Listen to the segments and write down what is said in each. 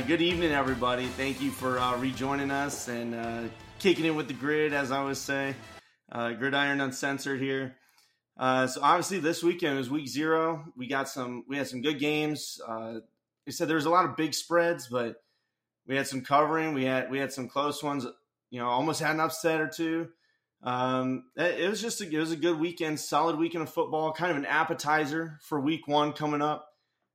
right, good evening, everybody. Thank you for rejoining us and kicking it with the grid, as I always say. Gridiron Uncensored here. So obviously this weekend was week zero. We had some good games. We said there was a lot of big spreads, but we had some covering. We had some close ones. You know, almost had an upset or two. It was a good weekend, solid weekend of football. Kind of an appetizer for week one coming up,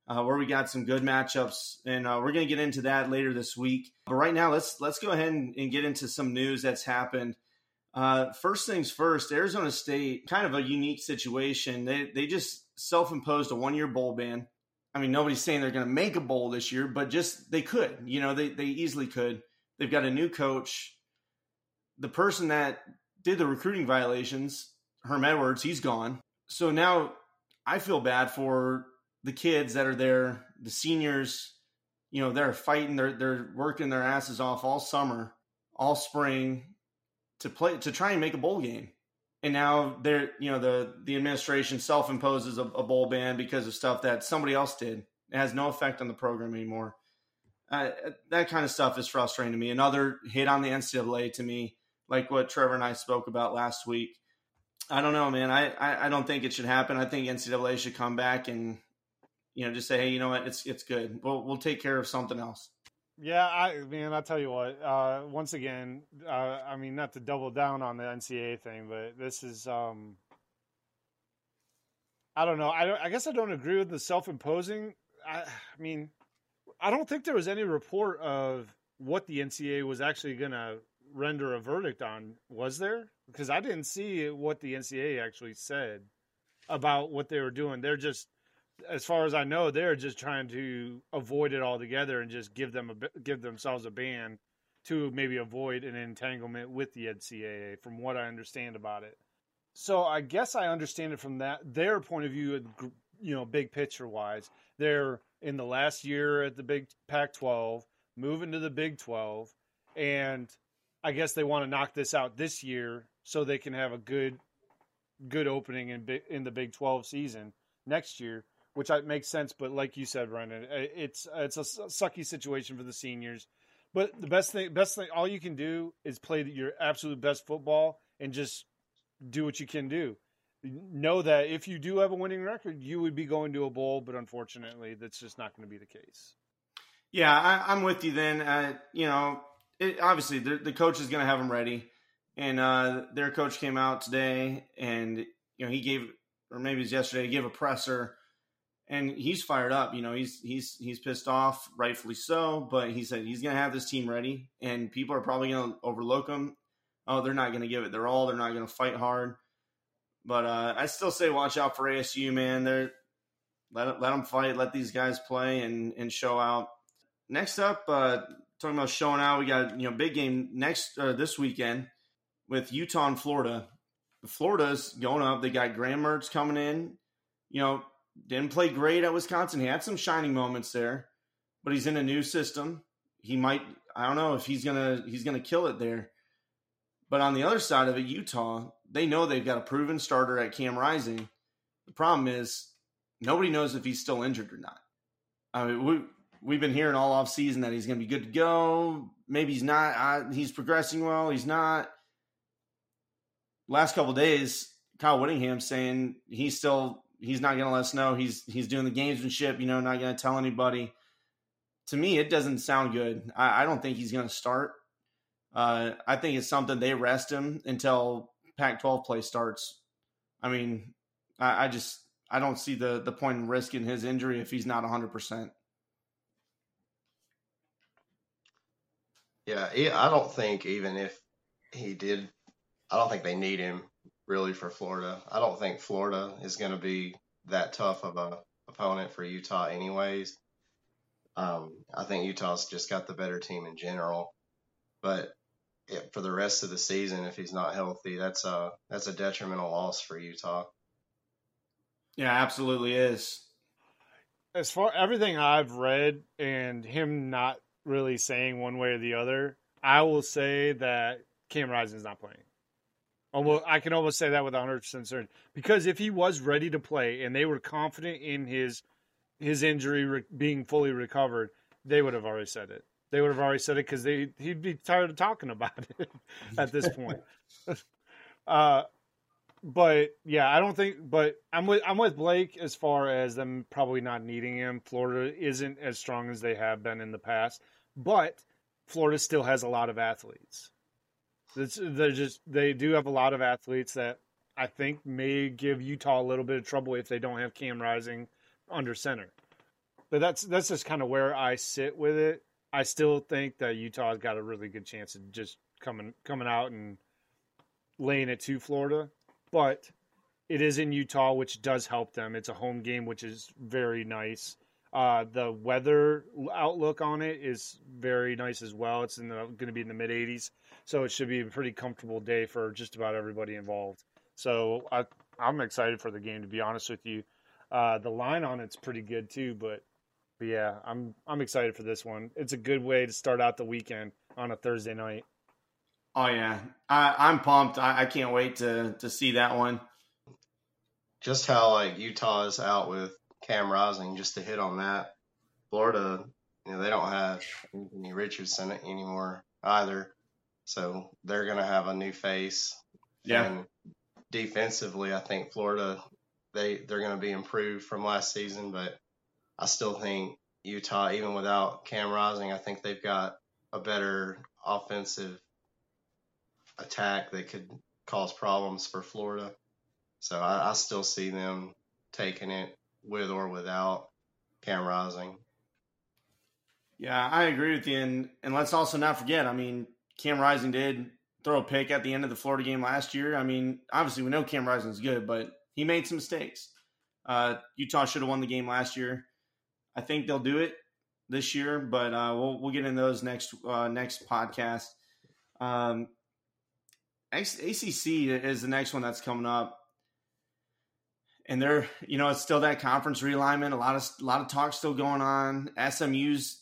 where we got some good matchups, and we're going to get into that later this week. But right now, let's go ahead and get into some news that's happened. First things first, Arizona State, kind of a unique situation. They just self-imposed a one-year bowl ban. I mean, nobody's saying they're going to make a bowl this year, but just they could. You know, they easily could. They've got a new coach. The person that did the recruiting violations, Herm Edwards, he's gone. So now I feel bad for the kids that are there, the seniors. You know, they're fighting, they're working their asses off all summer, all spring to try and make a bowl game. And now they're, you know, the administration self-imposes a bowl ban because of stuff that somebody else did. It has no effect on the program anymore. That kind of stuff is frustrating to me. Another hit on the NCAA to me, like what Trevor and I spoke about last week. I don't know, man. I don't think it should happen. I think NCAA should come back and, you know, just say, hey, you know what, it's good. We'll take care of something else. Yeah, I tell you what, once again, I mean, not to double down on the NCAA thing, but this is, I don't know. I guess I don't agree with the self-imposing. I mean, I don't think there was any report of what the NCAA was actually going to render a verdict on, was there? Because I didn't see what the NCAA actually said about what they were doing. They're just, as far as I know, they're just trying to avoid it altogether and just give themselves a ban to maybe avoid an entanglement with the NCAA, from what I understand about it. So I guess I understand it from that their point of view, you know, big picture wise. They're in the last year at the big Pac-12, moving to the Big 12, and I guess they want to knock this out this year so they can have a good opening in the Big 12 season next year, which makes sense. But like you said, Brendan, it's a sucky situation for the seniors. But the best thing, all you can do is play your absolute best football and just do what you can do. Know that if you do have a winning record, you would be going to a bowl, but unfortunately, that's just not going to be the case. Yeah, I'm with you then. You know, obviously, the coach is going to have them ready, and their coach came out today, and you know he gave, or maybe it was yesterday, he gave a presser, and he's fired up. You know, he's pissed off, rightfully so, but he said he's going to have this team ready, and people are probably going to overlook them. Oh, they're not going to give it their all. They're not going to fight hard. But I still say watch out for ASU, man. Let them fight, let these guys play and show out. Next up. Talking about showing out, we got, you know, big game this weekend with Utah and Florida. Florida's going up. They got Graham Mertz coming in. You know, didn't play great at Wisconsin. He had some shining moments there, but he's in a new system. He might, I don't know if he's gonna kill it there. But on the other side of it, Utah, they know they've got a proven starter at Cam Rising. The problem is nobody knows if he's still injured or not. I mean, We've been hearing all off season that he's going to be good to go. Maybe he's not. He's progressing well. He's not. Last couple of days, Kyle Whittingham saying he's not going to let us know. He's doing the gamesmanship, you know, not going to tell anybody. To me, it doesn't sound good. I don't think he's going to start. I think it's something they rest him until Pac-12 play starts. I mean, I don't see the point in risking his injury if he's not 100%. Yeah, I don't think even if he did, I don't think they need him really for Florida. I don't think Florida is going to be that tough of a opponent for Utah anyways. I think Utah's just got the better team in general. But for the rest of the season, if he's not healthy, that's a detrimental loss for Utah. Yeah, absolutely is. As far everything I've read and him not really saying one way or the other, I will say that Cam Rising is not playing. I can almost say that with 100% certainty, because if he was ready to play and they were confident in his injury being fully recovered, They would have already said it. They would have already said it because he'd be tired of talking about it at this point. But yeah, I don't think. But I'm with Blake as far as them probably not needing him. Florida isn't as strong as they have been in the past, but Florida still has a lot of athletes. They do have a lot of athletes that I think may give Utah a little bit of trouble if they don't have Cam Rising under center. But that's just kind of where I sit with it. I still think that Utah's got a really good chance of just coming out and laying it to Florida. But it is in Utah, which does help them. It's a home game, which is very nice. The weather outlook on it is very nice as well. It's going to be in the mid-80s, so it should be a pretty comfortable day for just about everybody involved. So I'm excited for the game, to be honest with you. The line on it's pretty good too, but yeah, I'm excited for this one. It's a good way to start out the weekend on a Thursday night. Oh yeah, I'm pumped. I can't wait to see that one. Just how Utah is out with Cam Rising, just to hit on that. Florida, they don't have Anthony Richardson anymore either, so they're gonna have a new face. Yeah. And defensively, I think Florida, they're going to be improved from last season, but I still think Utah, even without Cam Rising, I think they've got a better offensive attack that could cause problems for Florida. So I still see them taking it with or without Cam Rising. Yeah, I agree with you. And let's also not forget, Cam Rising did throw a pick at the end of the Florida game last year. Obviously we know Cam Rising's good, but he made some mistakes. Utah should have won the game last year. I think they'll do it this year, but we'll get into those next podcast. ACC is the next one that's coming up, and they're it's still that conference realignment. A lot of talk still going on. SMU's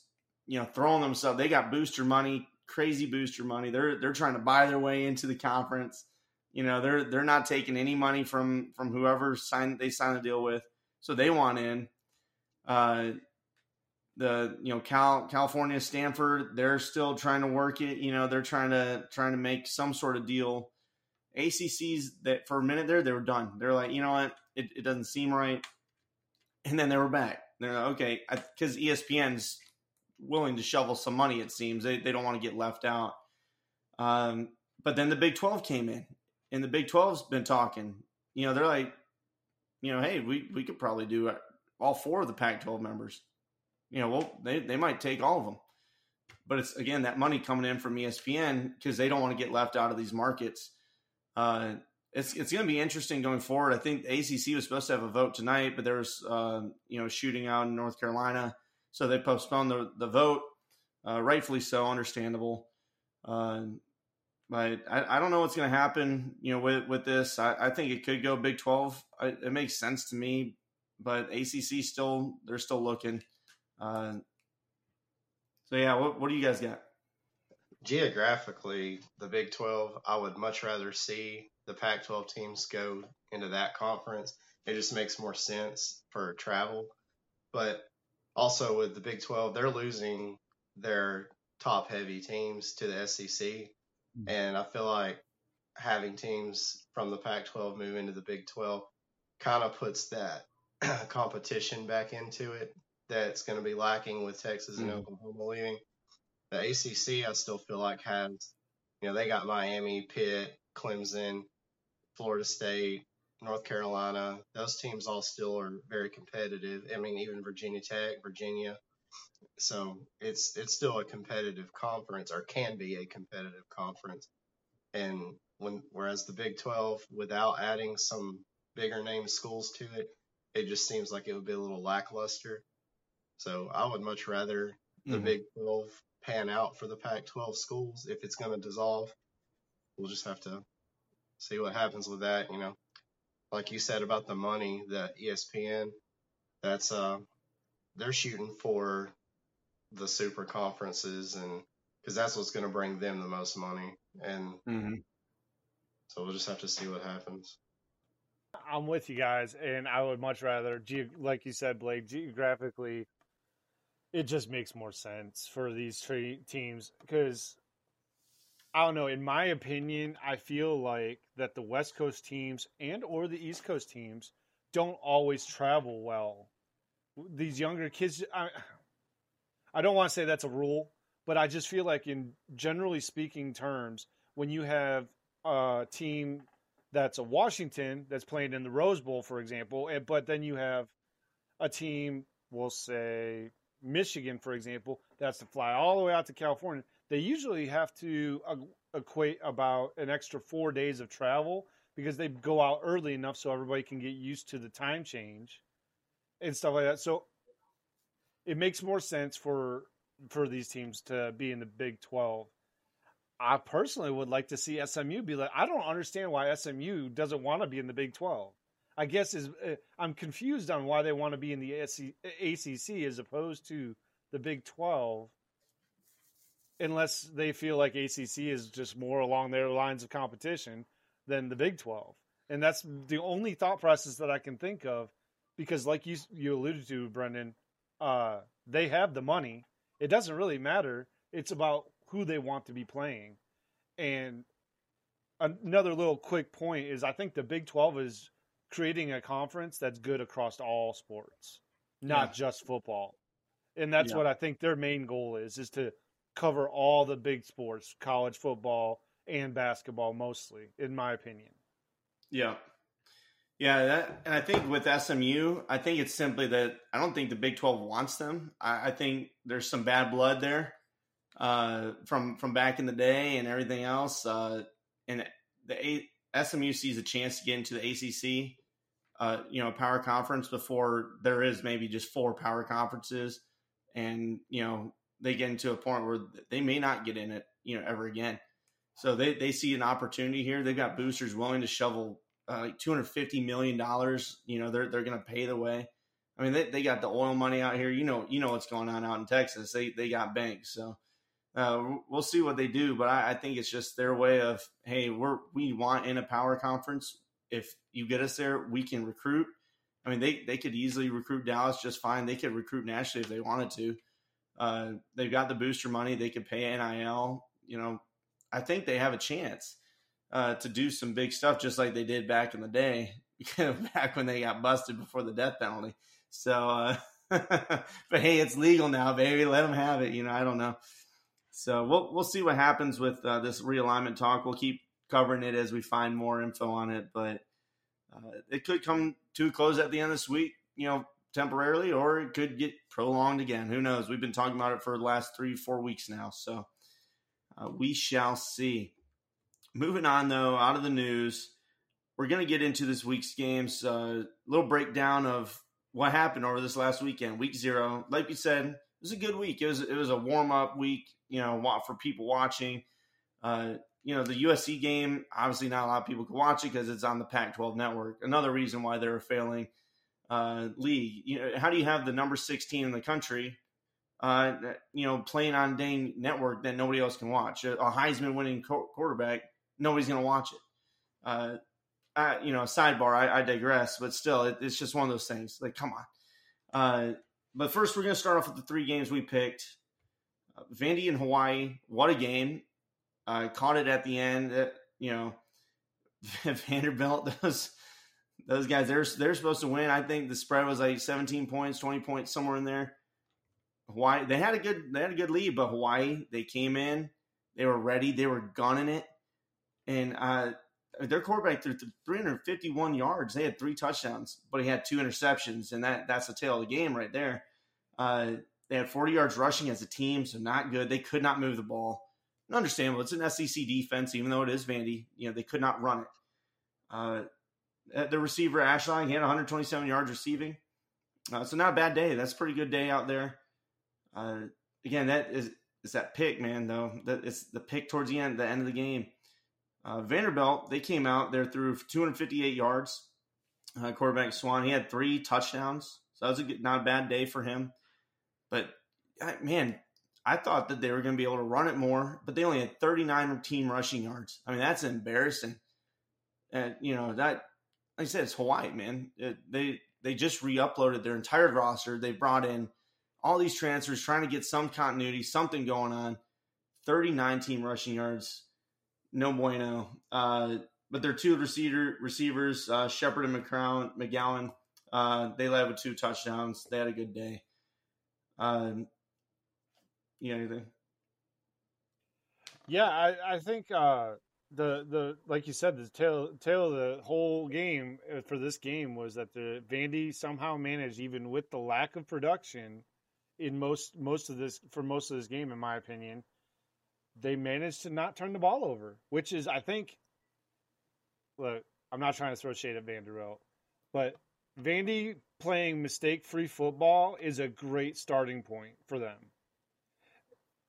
throwing themselves. They got booster money, crazy booster money. They're trying to buy their way into the conference. They're not taking any money from whoever signed the deal with, so they want in. California, Stanford, they're still trying to work it. They're trying to make some sort of deal. ACC's that for a minute there, they were done. They're like, what, it doesn't seem right, and then they were back. They're like, okay, because ESPN's willing to shovel some money. It seems they don't want to get left out. But then the Big 12 came in. And the Big 12's been talking. They're like, hey, we could probably do all four of the Pac-12 members. They might take all of them. But it's, again, that money coming in from ESPN because they don't want to get left out of these markets. It's going to be interesting going forward. I think ACC was supposed to have a vote tonight, but there was, shooting out in North Carolina. So they postponed the vote, rightfully so, understandable. But I don't know what's going to happen, with this. I think it could go Big 12. It makes sense to me, but ACC they're still looking. So yeah, what do you guys got? Geographically, the Big 12, I would much rather see the Pac-12 teams go into that conference. It just makes more sense for travel. But also with the Big 12, they're losing their top-heavy teams to the SEC. And I feel like having teams from the Pac-12 move into the Big 12 kind of puts that competition back into it that's going to be lacking with Texas and Oklahoma leaving. The ACC, I still feel like has, they got Miami, Pitt, Clemson, Florida State, North Carolina. Those teams all still are very competitive. Even Virginia Tech, Virginia. So it's still a competitive conference, or can be a competitive conference. And whereas the Big 12, without adding some bigger name schools to it, it just seems like it would be a little lackluster. So I would much rather the Big 12 pan out for the Pac-12 schools. If it's going to dissolve, we'll just have to see what happens with that. Like you said about the money, the ESPN, that's they're shooting for the super conferences, and because that's what's going to bring them the most money. And so we'll just have to see what happens. I'm with you guys, and I would much rather, like you said, Blake, geographically, it just makes more sense for these teams because, I don't know, in my opinion, I feel like that the West Coast teams and or the East Coast teams don't always travel well. These younger kids, I don't want to say that's a rule, but I just feel like in generally speaking terms, when you have a team that's a Washington that's playing in the Rose Bowl, for example, but then you have a team, we'll say Michigan, for example, that has to fly all the way out to California, they usually have to equate about an extra 4 days of travel because they go out early enough so everybody can get used to the time change and stuff like that. So it makes more sense for these teams to be in the Big 12. I personally would like to see SMU be like, I don't understand why SMU doesn't want to be in the Big 12. I guess I'm confused on why they want to be in the ACC as opposed to the Big 12, unless they feel like ACC is just more along their lines of competition than the Big 12. And that's the only thought process that I can think of because, like you alluded to, Brendan, they have the money. It doesn't really matter. It's about who they want to be playing. And another little quick point is I think the Big 12 is creating a conference that's good across all sports, not just football. And that's what I think their main goal is to cover all the big sports, college football and basketball mostly, in my opinion. Yeah. Yeah, and I think with SMU, I think it's simply that I don't think the Big 12 wants them. I think there's some bad blood there from back in the day and everything else. And SMU sees a chance to get into the ACC, power conference before there is maybe just four power conferences. And, they get into a point where they may not get in it, ever again. So they see an opportunity here. They've got boosters willing to shovel like $250 million. They're going to pay the way. I mean, they got the oil money out here. You know what's going on out in Texas. They got banks. So we'll see what they do. But I think it's just their way of, hey, we want in a power conference. If you get us there, we can recruit. I mean, they could easily recruit Dallas just fine. They could recruit nationally if they wanted to. They've got the booster money. They could pay NIL. I think they have a chance to do some big stuff just like they did back in the day, back when they got busted before the death penalty. So, but hey, it's legal now, baby. Let them have it. I don't know. So we'll see what happens with this realignment talk. We'll keep covering it as we find more info on it, but it could come to a close at the end of this week, temporarily, or it could get prolonged again. Who knows? We've been talking about it for the last 3-4 weeks now. So we shall see. Moving on, though, out of the news, we're going to get into this week's games. Little breakdown of what happened over this last weekend, week 0. Like you said, it was a good week. It was a warm-up week, for people watching. The USC game, obviously not a lot of people could watch it because it's on the Pac-12 network. Another reason why they're failing league. How do you have the number 16 in the country, playing on dang network that nobody else can watch? A Heisman winning quarterback, nobody's going to watch it. Sidebar, I digress, but still, it's just one of those things. Like, come on. But first, we're going to start off with the three games we picked. Vandy and Hawaii, what a game. Caught it at the end. Vanderbilt, those guys, they're supposed to win. I think the spread was like 17 points, 20 points, somewhere in there. Hawaii, they had a good lead, but Hawaii, they came in, they were ready, they were gunning it, and their quarterback threw 351 yards. They had 3 touchdowns, but he had 2 interceptions, and that's the tail of the game right there. They had 40 yards rushing as a team, so not good. They could not move the ball. Understandable. It's an SEC defense, even though it is Vandy. They could not run it. The receiver, Ashline, he had 127 yards receiving. So not a bad day. That's a pretty good day out there. Again, it's that pick, man, though. It's the pick towards the end of the game. Vanderbilt, they came out there through 258 yards. Quarterback Swan, he had 3 touchdowns. So that was not a bad day for him. But, man, I thought that they were going to be able to run it more, but they only had 39 team rushing yards. I mean, that's embarrassing. And, like I said, it's Hawaii, man. They just re-uploaded their entire roster. They brought in all these transfers, trying to get some continuity, something going on. 39 team rushing yards. No bueno. But their two receivers, Shepard and McGowan, they led with 2 touchdowns. They had a good day. You got anything? Yeah, I think the like you said, the tail of the whole game for this game was that the Vandy somehow managed, even with the lack of production in most of this game, in my opinion, they managed to not turn the ball over, which is, I think. Look, I'm not trying to throw shade at Vanderbilt, but Vandy playing mistake-free football is a great starting point for them,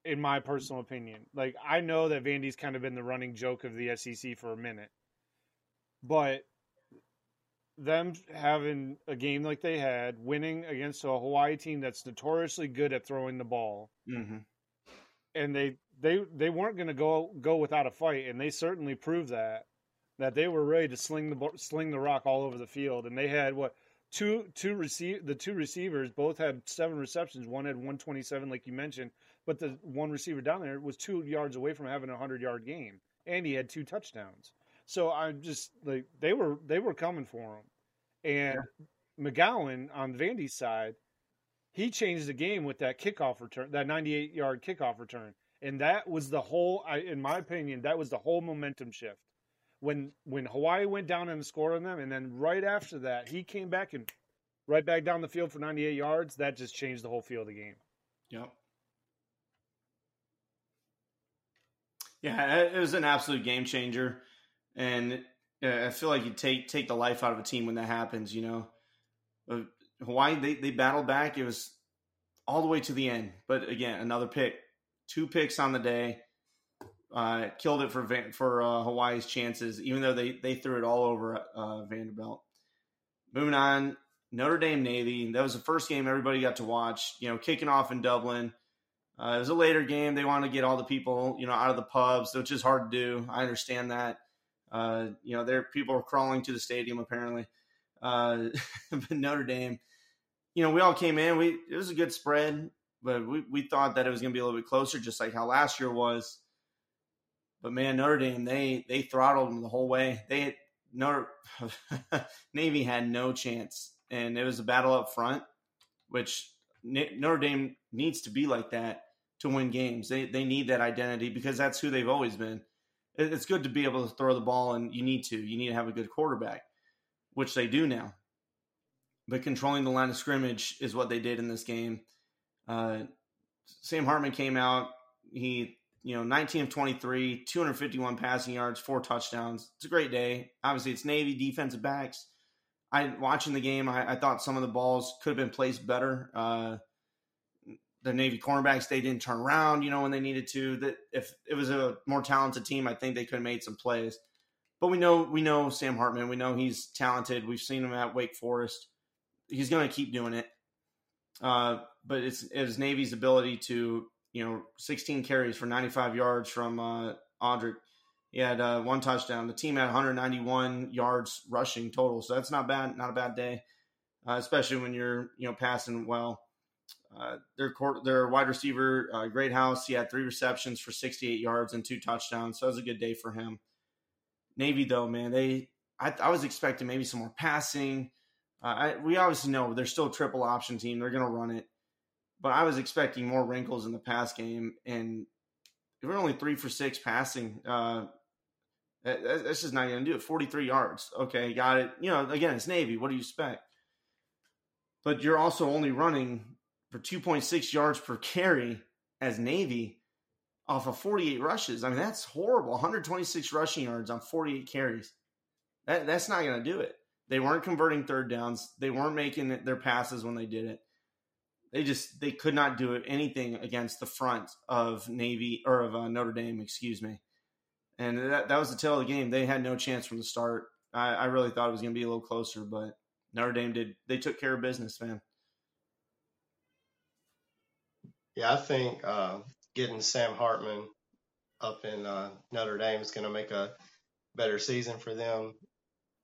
in my personal opinion. Like, I know that Vandy's kind of been the running joke of the SEC for a minute, but them having a game like they had, winning against a Hawaii team that's notoriously good at throwing the ball, mm-hmm. and they weren't going to go without a fight, and they certainly proved that they were ready to sling the rock all over the field. And they had two receivers both had 7 receptions. One had 127, like you mentioned, but the one receiver down there was 2 yards away from having a 100-yard game, and he had 2 touchdowns. So I'm just like, they were coming for him. And yeah. McGowan on Vandy's side, he changed the game with that kickoff return, that 98-yard kickoff return, and that was the whole. In my opinion, that was the whole momentum shift. When Hawaii went down and scored on them, and then right after that, he came back and right back down the field for 98 yards, that just changed the whole feel of the game. Yep. Yeah, it was an absolute game changer. And I feel like you take the life out of a team when that happens, you know. But Hawaii, they battled back. It was all the way to the end. But, again, another pick. 2 picks on the day. Killed it for Hawaii's chances, even though they threw it all over Vanderbilt. Moving on, Notre Dame Navy. That was the first game everybody got to watch. You know, kicking off in Dublin. It was a later game. They wanted to get all the people, you know, out of the pubs, which is hard to do. I understand that. You know, people were crawling to the stadium apparently. But Notre Dame, you know, we all came in. It was a good spread, but we thought that it was going to be a little bit closer, just like how last year was. But man, Notre Dame, they throttled them the whole way. Navy had no chance, and it was a battle up front, which Notre Dame needs to be like that to win games. They need that identity because that's who they've always been. It's good to be able to throw the ball, and you need to have a good quarterback, which they do now. But controlling the line of scrimmage is what they did in this game. Sam Hartman came out. He. 19 of 23, 251 passing yards, 4 touchdowns. It's a great day. Obviously, it's Navy defensive backs. Watching the game, I thought some of the balls could have been placed better. The Navy cornerbacks, they didn't turn around, when they needed to. That if it was a more talented team, I think they could have made some plays. But we know Sam Hartman. We know he's talented. We've seen him at Wake Forest. He's going to keep doing it. But it's Navy's ability to. 16 carries for 95 yards from Audrick. He had 1 touchdown. The team had 191 yards rushing total, so that's not bad. Not a bad day, especially when you're passing well. Their wide receiver, Greathouse, he had 3 receptions for 68 yards and 2 touchdowns, so that was a good day for him. Navy, though, man, I was expecting maybe some more passing. We obviously know they're still a triple option team. They're going to run it. But I was expecting more wrinkles in the pass game, and they were only 3 for 6 passing. That's just not going to do it. 43 yards. Okay, got it. Again, it's Navy. What do you expect? But you're also only running for 2.6 yards per carry as Navy off of 48 rushes. I mean, that's horrible. 126 rushing yards on 48 carries. That's not going to do it. They weren't converting third downs. They weren't making their passes when they did it. They could not do anything against the front of Notre Dame, excuse me. And that was the tail of the game. They had no chance from the start. I really thought it was going to be a little closer, but Notre Dame they took care of business, man. Yeah, I think getting Sam Hartman up in Notre Dame is going to make a better season for them.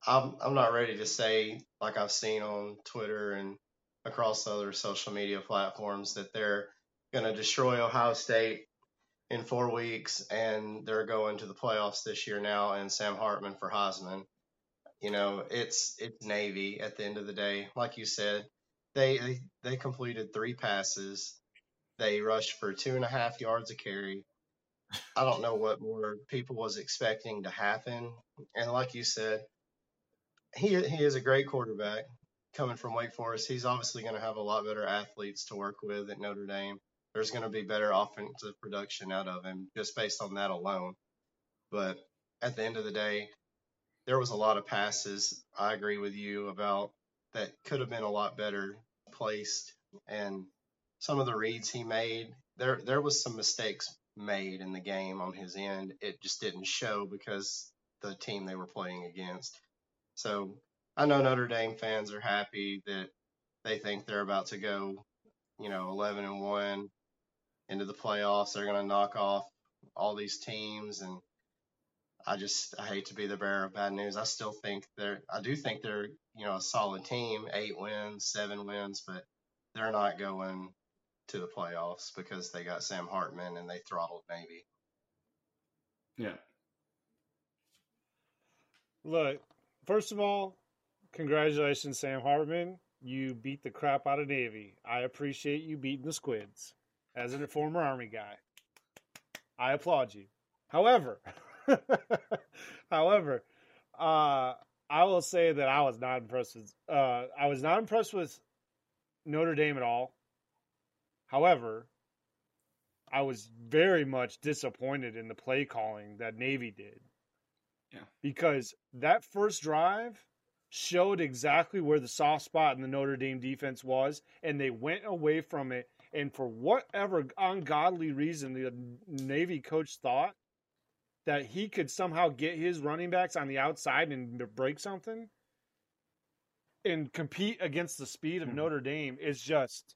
I'm not ready to say, like I've seen on Twitter and across other social media platforms that they're going to destroy Ohio State in 4 weeks, and they're going to the playoffs this year now, and Sam Hartman for Heisman. You know, it's Navy at the end of the day. Like you said, they completed 3 passes. They rushed for 2.5 yards a carry. I don't know what more people was expecting to happen. And like you said, he is a great quarterback coming from Wake Forest. He's obviously going to have a lot better athletes to work with at Notre Dame. There's going to be better offensive production out of him just based on that alone. But at the end of the day, there was a lot of passes, I agree with you, about that could have been a lot better placed. And some of the reads he made, there was some mistakes made in the game on his end. It just didn't show because the team they were playing against. So I know Notre Dame fans are happy that they think they're about to go, 11-1 into the playoffs. They're going to knock off all these teams. And I hate to be the bearer of bad news. I still think I do think they're, a solid team, 8 wins, 7 wins, but they're not going to the playoffs because they got Sam Hartman and they throttled Navy. Yeah. Look, first of all, congratulations, Sam Hartman. You beat the crap out of Navy. I appreciate you beating the Squids. As a former Army guy, I applaud you. However, I will say that I was not impressed with. I was not impressed with Notre Dame at all. However, I was very much disappointed in the play calling that Navy did. Yeah, because that first drive showed exactly where the soft spot in the Notre Dame defense was, and they went away from it. And for whatever ungodly reason, the Navy coach thought that he could somehow get his running backs on the outside and break something and compete against the speed of Notre Dame is just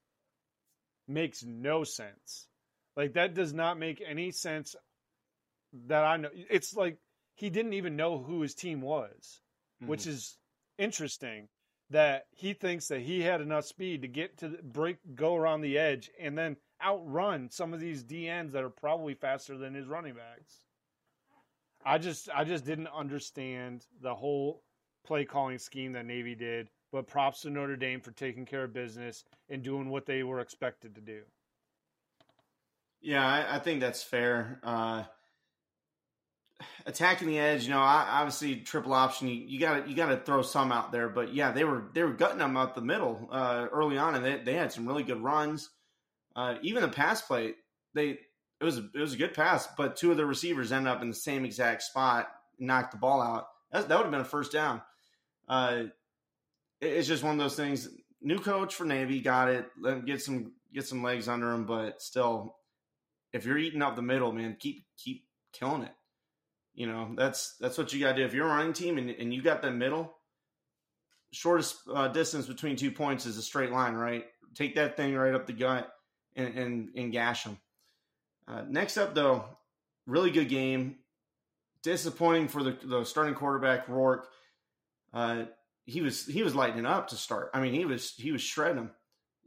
makes no sense. Like, that does not make any sense that I know. It's like he didn't even know who his team was, which is interesting that he thinks that he had enough speed to get to the break, go around the edge, and then outrun some of these DNs that are probably faster than his running backs. I just didn't understand the whole play calling scheme that Navy did, but props to Notre Dame for taking care of business and doing what they were expected to do. Yeah, I think that's fair. Attacking the edge, obviously triple option, you gotta throw some out there, but yeah, they were gutting them out the middle early on, and they had some really good runs. Even the pass play, it was a good pass, but 2 of the receivers ended up in the same exact spot, knocked the ball out. That would have been a first down. It's just one of those things. New coach for Navy, got it. Let him get some legs under him, but still, if you're eating up the middle, man, keep killing it. That's what you got to do. If you're a running team and you got that middle, shortest distance between 2 points is a straight line, right? Take that thing right up the gut and gash them. Next up, though, really good game. Disappointing for the starting quarterback, Rourke. He was lighting up to start. I mean, he was shredding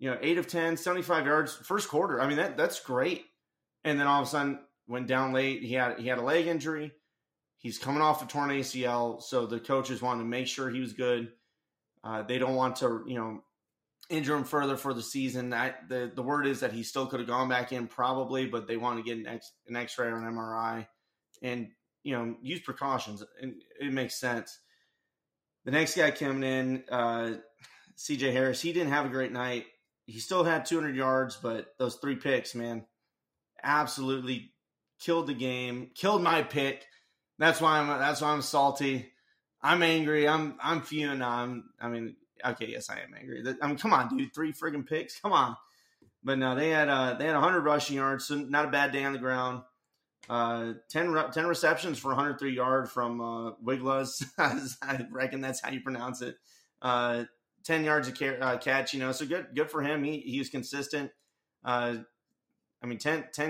them. 8 of 10, 75 yards, first quarter. I mean, that's great. And then all of a sudden went down late. He had a leg injury. He's coming off a torn ACL, so the coaches wanted to make sure he was good. They don't want to, injure him further for the season. The word is that he still could have gone back in probably, but they want to get an X-ray or an MRI and, use precautions. And it makes sense. The next guy coming in, C.J. Harris, he didn't have a great night. He still had 200 yards, but those 3 picks, man, absolutely killed the game, killed my pick. That's why I'm salty. I'm angry. I'm fuming. Yes, I am angry. Come on, dude, 3 friggin' picks. Come on. But no, they had 100 rushing yards, so not a bad day on the ground. 10 receptions for 103 yards from Wiglas. I reckon that's how you pronounce it. 10 yards a catch, so good for him. He was consistent. 10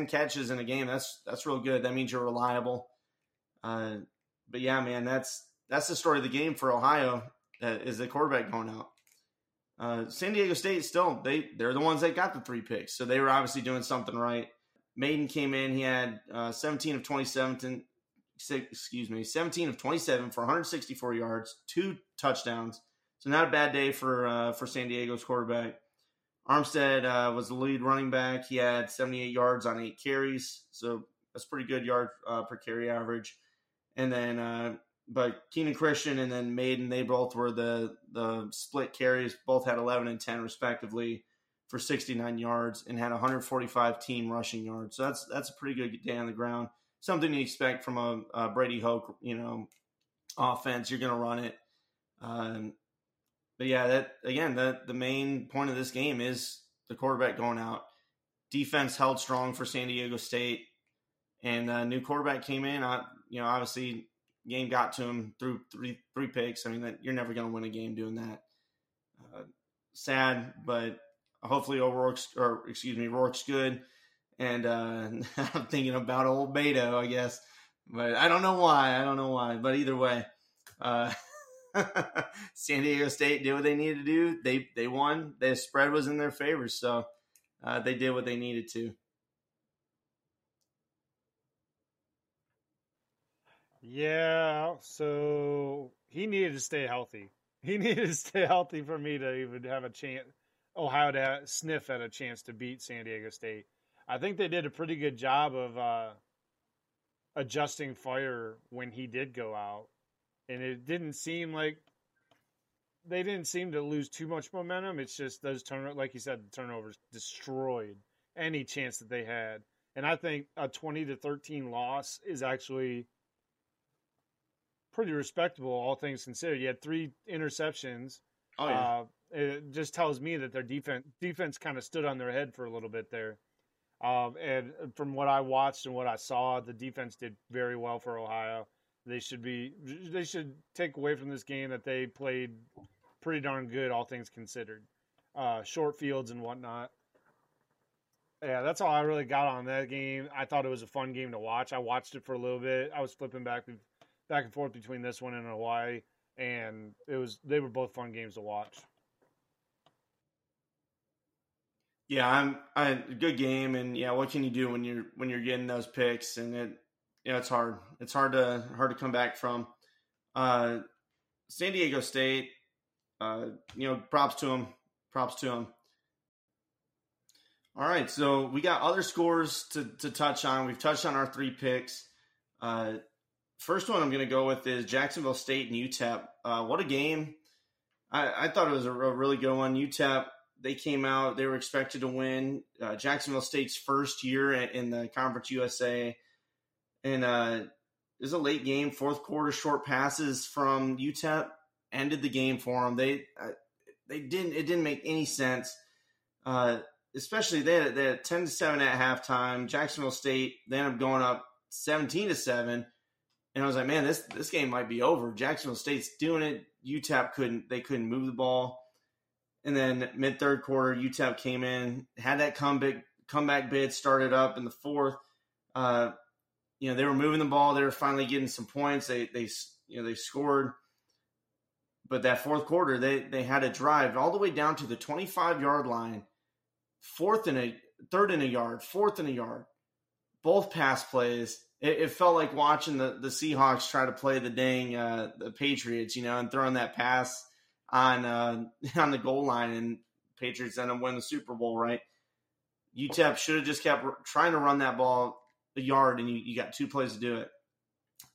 catches in a game. That's real good. That means you're reliable. But yeah, man, that's the story of the game for Ohio, is the quarterback going out. San Diego State still, they're the ones that got the three picks. So they were obviously doing something right. Maiden came in. He had 17 of 27 for 164 yards, 2 touchdowns. So not a bad day for San Diego's quarterback. Armstead was the lead running back. He had 78 yards on 8 carries. So that's pretty good yard per carry average. And then, but Keenan Christian and then Maiden, they both were the split carries. Both had 11 and 10 respectively for 69 yards and had 145 team rushing yards. So that's a pretty good day on the ground. Something you expect from a Brady Hoke, offense. You're going to run it. But yeah, the main point of this game is the quarterback going out. Defense held strong for San Diego State, and a new quarterback came in. Obviously, game got to him through three picks. I mean, you're never going to win a game doing that. Sad, but hopefully Rourke's good. And I'm thinking about old Beto, I guess, but I don't know why. But either way, San Diego State did what they needed to do. They won. The spread was in their favor, so they did what they needed to. Yeah, so he needed to stay healthy. He needed to stay healthy for me to even have a chance. Ohio to sniff at a chance to beat San Diego State. I think they did a pretty good job of adjusting fire when he did go out. And it didn't seem like they didn't seem to lose too much momentum. It's just those like you said, the turnovers destroyed any chance that they had. And I think a 20-13 loss is actually pretty respectable, all things considered. You had 3 interceptions. Oh, yeah. It just tells me that their defense kind of stood on their head for a little bit there. And from what I watched and what I saw, the defense did very well for Ohio. They should take away from this game that they played pretty darn good, all things considered. Short fields and whatnot. Yeah, that's all I really got on that game. I thought it was a fun game to watch. I watched it for a little bit. I was flipping back and forth between this one and Hawaii, and they were both fun games to watch. Yeah, good game, and yeah, what can you do when you're getting those picks? And it's hard. It's hard to come back from. San Diego State, props to them. All right, so we got other scores to touch on. We've touched on our 3 picks. First one I'm going to go with is Jacksonville State and UTEP. What a game! I thought it was a really good one. UTEP. They came out. They were expected to win. Jacksonville State's first year in the Conference USA, and it was a late game. Fourth quarter, short passes from UTEP ended the game for them. It didn't make any sense. Especially they had 10-7 at halftime. Jacksonville State they ended up going up 17-7, and I was like, man, this game might be over. Jacksonville State's doing it. UTEP couldn't move the ball. And then mid-third quarter, UTEP came in, had that comeback bid started up in the fourth. They were moving the ball. They were finally getting some points. They scored. But that fourth quarter, they had a drive all the way down to the 25-yard line, fourth and a yard, both pass plays. It felt like watching the Seahawks try to play the dang the Patriots, and throwing that pass on the goal line, and Patriots end up winning the Super Bowl, right? UTEP should have just kept trying to run that ball a yard, and you got 2 plays to do it.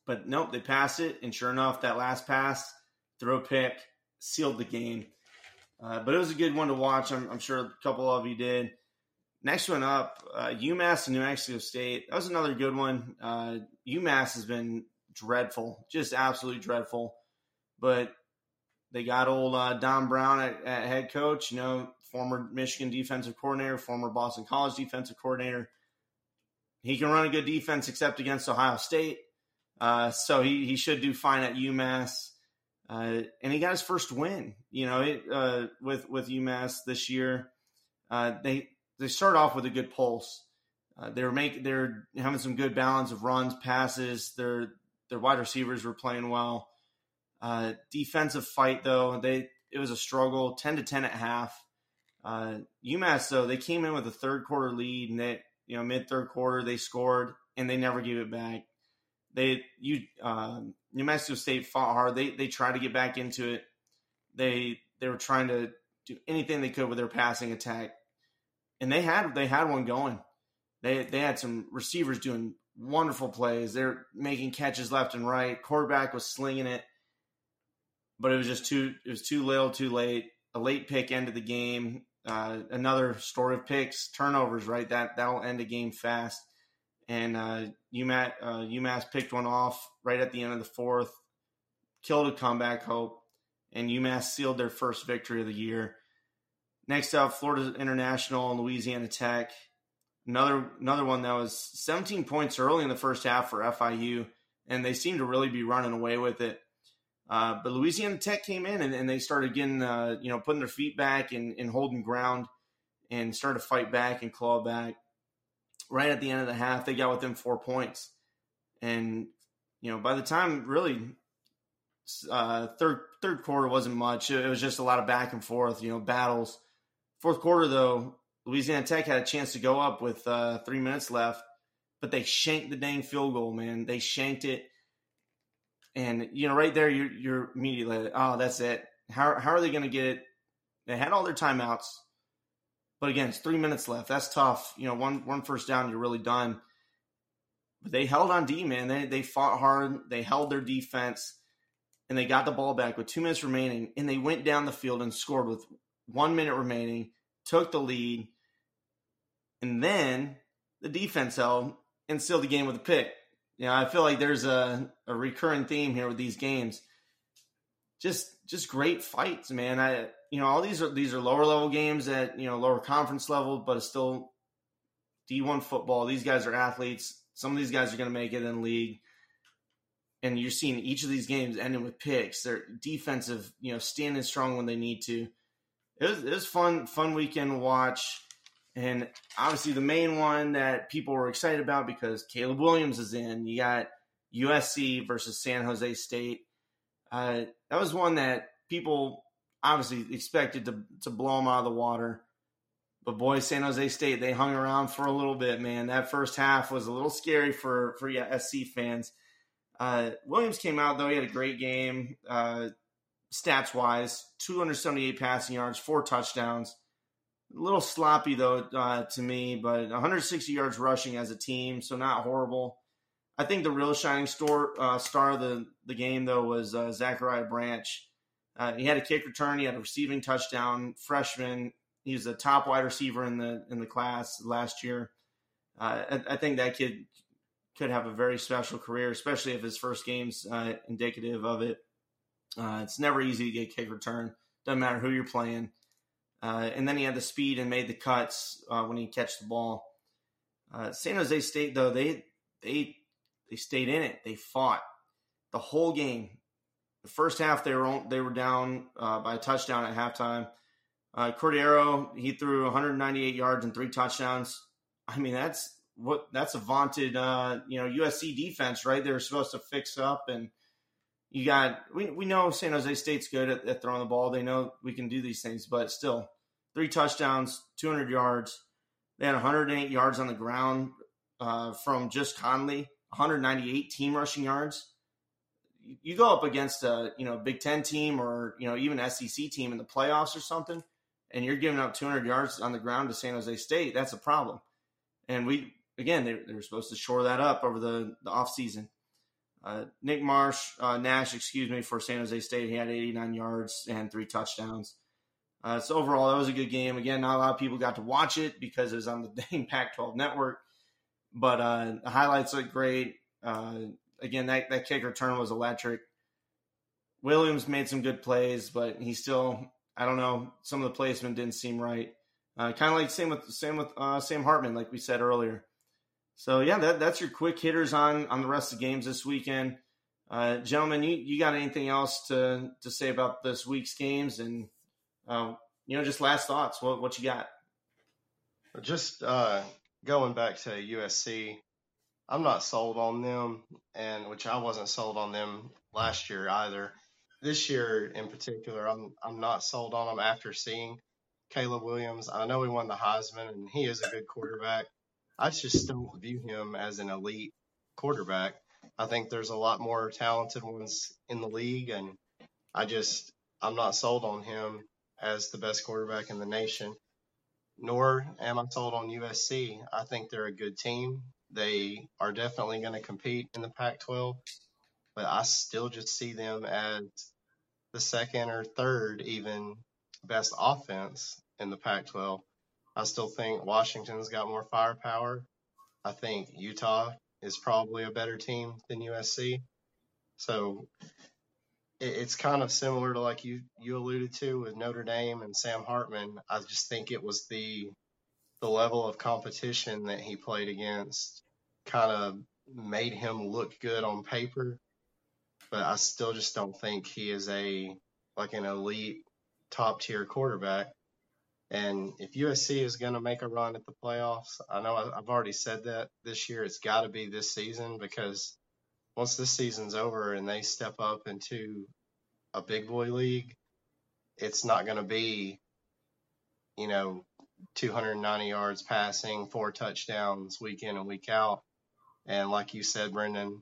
But nope, they passed it, and sure enough, that last pass, throw pick, sealed the game. But it was a good one to watch. I'm sure a couple of you did. Next one up, UMass and New Mexico State. That was another good one. UMass has been dreadful, just absolutely dreadful. But they got old Don Brown at head coach, former Michigan defensive coordinator, former Boston College defensive coordinator. He can run a good defense except against Ohio State, so he should do fine at UMass. And he got his first win, with UMass this year. They start off with a good pulse. They're having some good balance of runs, passes. Their wide receivers were playing well. Defensive fight though, It was a struggle, 10-10 at half. UMass, though, they came in with a third quarter lead, and that, you know, mid third quarter they scored and they never gave it back. New Mexico State fought hard. They tried to get back into it. They were trying to do anything they could with their passing attack, and they had one going. They had some receivers doing wonderful plays. They're making catches left and right. Quarterback was slinging it, but it was just too little, too late. A late pick ended the game. Another story of picks, turnovers, right? That'll end a game fast. And UMass picked one off right at the end of the fourth, killed a comeback hope, and UMass sealed their first victory of the year. Next up, Florida International and Louisiana Tech. Another one that was 17 points early in the first half for FIU, and they seemed to really be running away with it. But Louisiana Tech came in and they started getting, putting their feet back and holding ground and started to fight back and claw back. Right at the end of the half, they got within 4 points. And, you know, by the time really third quarter wasn't much. It was just a lot of back and forth, you know, battles. Fourth quarter, though, Louisiana Tech had a chance to go up with 3 minutes left, but they shanked the dang field goal, man. They shanked it. And, you know, right there, you're immediately like, oh, that's it. How are they going to get it? They had all their timeouts. But again, it's 3 minutes left. That's tough. You know, one first down, you're really done. But they held on D, man. They fought hard. They held their defense, and they got the ball back with 2 minutes remaining. And they went down the field and scored with 1 minute remaining, took the lead, and then the defense held and sealed the game with a pick. You know, I feel like there's a recurring theme here with these games. Just great fights, man. All these are lower level games at, you know, lower conference level, but it's still D1 football. These guys are athletes. Some of these guys are going to make it in league. And you're seeing each of these games ending with picks. They're defensive, you know, standing strong when they need to. It was fun weekend to watch. And obviously the main one that people were excited about because Caleb Williams is in. You got USC versus San Jose State. That was one that people obviously expected to blow them out of the water. But, boy, San Jose State, they hung around for a little bit, man. That first half was a little scary for SC fans. Williams came out, though. He had a great game stats-wise, 278 passing yards, 4 touchdowns. A little sloppy, though, to me, but 160 yards rushing as a team, so not horrible. I think the real shining star of the game, though, was Zachariah Branch. He had a kick return. He had a receiving touchdown. Freshman, he was the top wide receiver in the class last year. I think that kid could have a very special career, especially if his first game's indicative of it. It's never easy to get a kick return. Doesn't matter who you're playing. And then he had the speed and made the cuts when he catched the ball. San Jose State, though, they stayed in it. They fought the whole game. The first half, they were down by a touchdown at halftime. Cordero, he threw 198 yards and 3 touchdowns. I mean, that's a vaunted USC defense, right? They were supposed to fix up, and we know San Jose State's good at throwing the ball. They know we can do these things, but still, 3 touchdowns, 200 yards. They had 108 yards on the ground from just Conley, 198 team rushing yards. You go up against a Big 10 team or, you know, even SEC team in the playoffs or something, and you're giving up 200 yards on the ground to San Jose State, that's a problem. And they were supposed to shore that up over the offseason. Nash, for San Jose State, he had 89 yards and 3 touchdowns. So overall, that was a good game. Again, not a lot of people got to watch it because it was on the dang Pac-12 network, but the highlights look great. Again, that kick return was electric. Williams made some good plays, but he still, I don't know, some of the placement didn't seem right. Kind of like same with Sam Hartman, like we said earlier. So, yeah, that's your quick hitters on the rest of the games this weekend. Gentlemen, you got anything else to say about this week's games? And, just last thoughts, what you got? Just going back to USC. I'm not sold on them, which I wasn't sold on them last year either. this year in particular, I'm not sold on him after seeing Caleb Williams. I know he won the Heisman, and he is a good quarterback. I just don't view him as an elite quarterback. I think there's a lot more talented ones in the league, and I'm not sold on him as the best quarterback in the nation, nor am I sold on USC. I think they're a good team. They are definitely going to compete in the Pac-12, but I still just see them as the second or third even best offense in the Pac-12. I still think Washington's got more firepower. I think Utah is probably a better team than USC. So it's kind of similar to like you alluded to with Notre Dame and Sam Hartman. I just think it was the level of competition that he played against kind of made him look good on paper. But I still just don't think he is an elite top-tier quarterback. And if USC is going to make a run at the playoffs, I know I've already said that this year, it's got to be this season, because once this season's over and they step up into a big boy league, it's not going to be, 290 yards passing, 4 touchdowns week in and week out. And like you said, Brendan,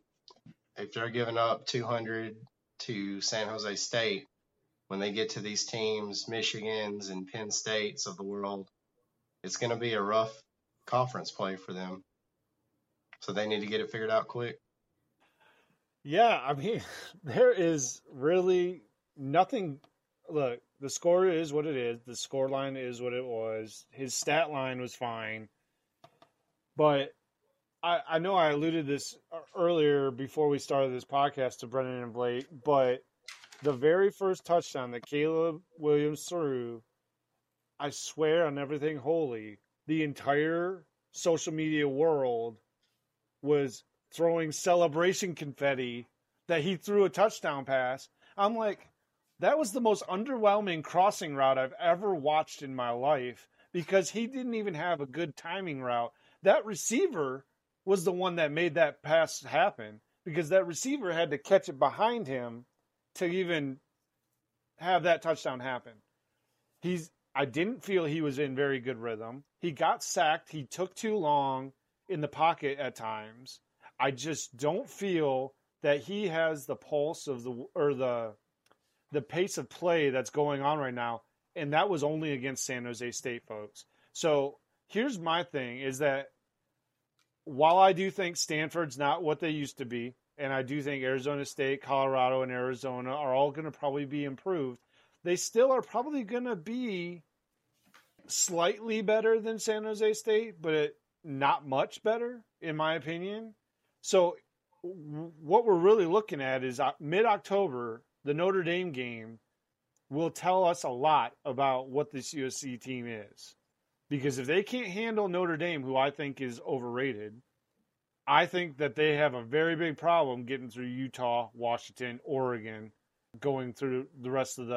if they're giving up 200 to San Jose State, when they get to these teams, Michigans and Penn States of the world, it's going to be a rough conference play for them. So they need to get it figured out quick. Yeah, I mean, there is really nothing. Look, the score is what it is. The score line is what it was. His stat line was fine. But I know I alluded this earlier before we started this podcast to Brennan and Blake, but the very first touchdown that Caleb Williams threw, I swear on everything holy, the entire social media world was throwing celebration confetti that he threw a touchdown pass. I'm like, that was the most underwhelming crossing route I've ever watched in my life, because he didn't even have a good timing route. That receiver was the one that made that pass happen, because that receiver had to catch it behind him to even have that touchdown happen. I didn't feel he was in very good rhythm. He got sacked. He took too long in the pocket at times. I just don't feel that he has the pulse of the pace of play that's going on right now. And that was only against San Jose State, folks. So here's my thing is that while I do think Stanford's not what they used to be, and I do think Arizona State, Colorado, and Arizona are all going to probably be improved, they still are probably going to be slightly better than San Jose State, but not much better, in my opinion. So what we're really looking at is mid-October, the Notre Dame game will tell us a lot about what this USC team is. Because if they can't handle Notre Dame, who I think is overrated, I think that they have a very big problem getting through Utah, Washington, Oregon, going through the rest of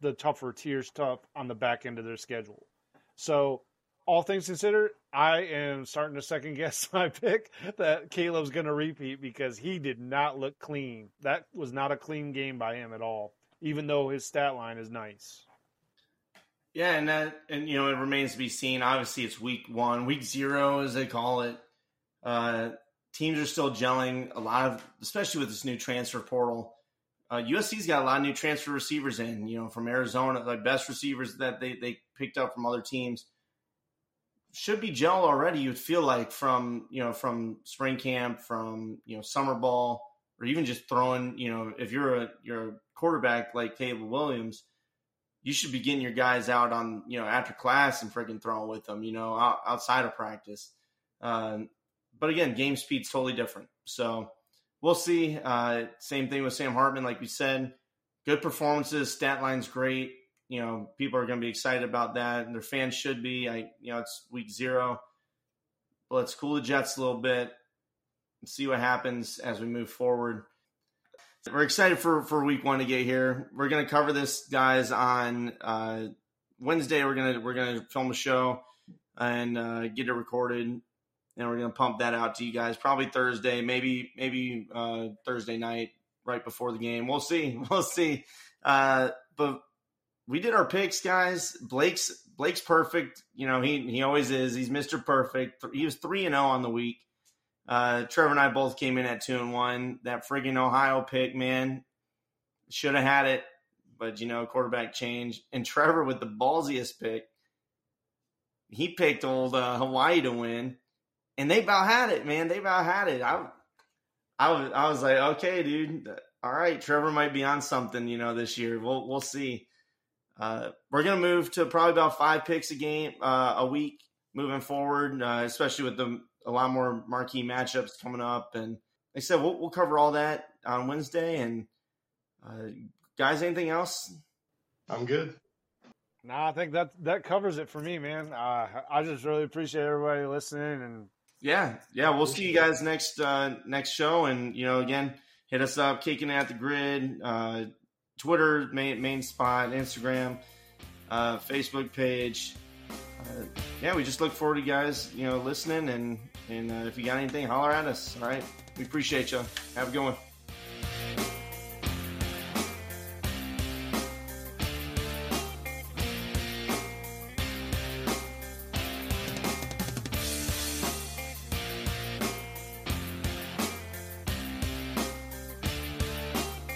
the tougher tiers on the back end of their schedule. So all things considered, I am starting to second guess my pick that Caleb's going to repeat, because he did not look clean. That was not a clean game by him at all, even though his stat line is nice. Yeah, and it remains to be seen. Obviously, it's week 1. Week 0, as they call it. Teams are still gelling a lot of, especially with this new transfer portal. USC's got a lot of new transfer receivers in, from Arizona, the best receivers that they picked up from other teams. Should be gel already, you'd feel like, from spring camp, from, summer ball, or even just throwing, if you're a quarterback like Caleb Williams, you should be getting your guys out on, after class and freaking throwing with them, outside of practice. But again, game speed's totally different. So we'll see. Same thing with Sam Hartman, like we said. Good performances, stat line's great. People are going to be excited about that, and their fans should be. It's week 0. But let's cool the jets a little bit and see what happens as we move forward. We're excited for week 1 to get here. We're going to cover this, guys, on Wednesday. We're going to film a show and get it recorded. And we're going to pump that out to you guys probably Thursday, maybe Thursday night right before the game. We'll see. But we did our picks, guys. Blake's perfect. You know, he always is. He's Mr. Perfect. He was 3-0 on the week. Trevor and I both came in at 2-1. That friggin' Ohio pick, man, should have had it. But, you know, quarterback change. And Trevor with the ballsiest pick, he picked old Hawaii to win. And they about had it, man. They about had it. I was like, okay, dude. All right, Trevor might be on something, you know, this year. We'll see. We're going to move to probably about 5 picks a game, a week moving forward, especially with a lot more marquee matchups coming up. And like I said, we'll cover all that on Wednesday. And guys, anything else? I'm good. No, I think that covers it for me, man. I just really appreciate everybody listening. And yeah, we'll see you guys next show. And you know, again, hit us up, Kicking at the Grid. Twitter, main spot, Instagram, Facebook page. We just look forward to you guys, you know, listening. And if you got anything, holler at us. All right. We appreciate you. Have a good one.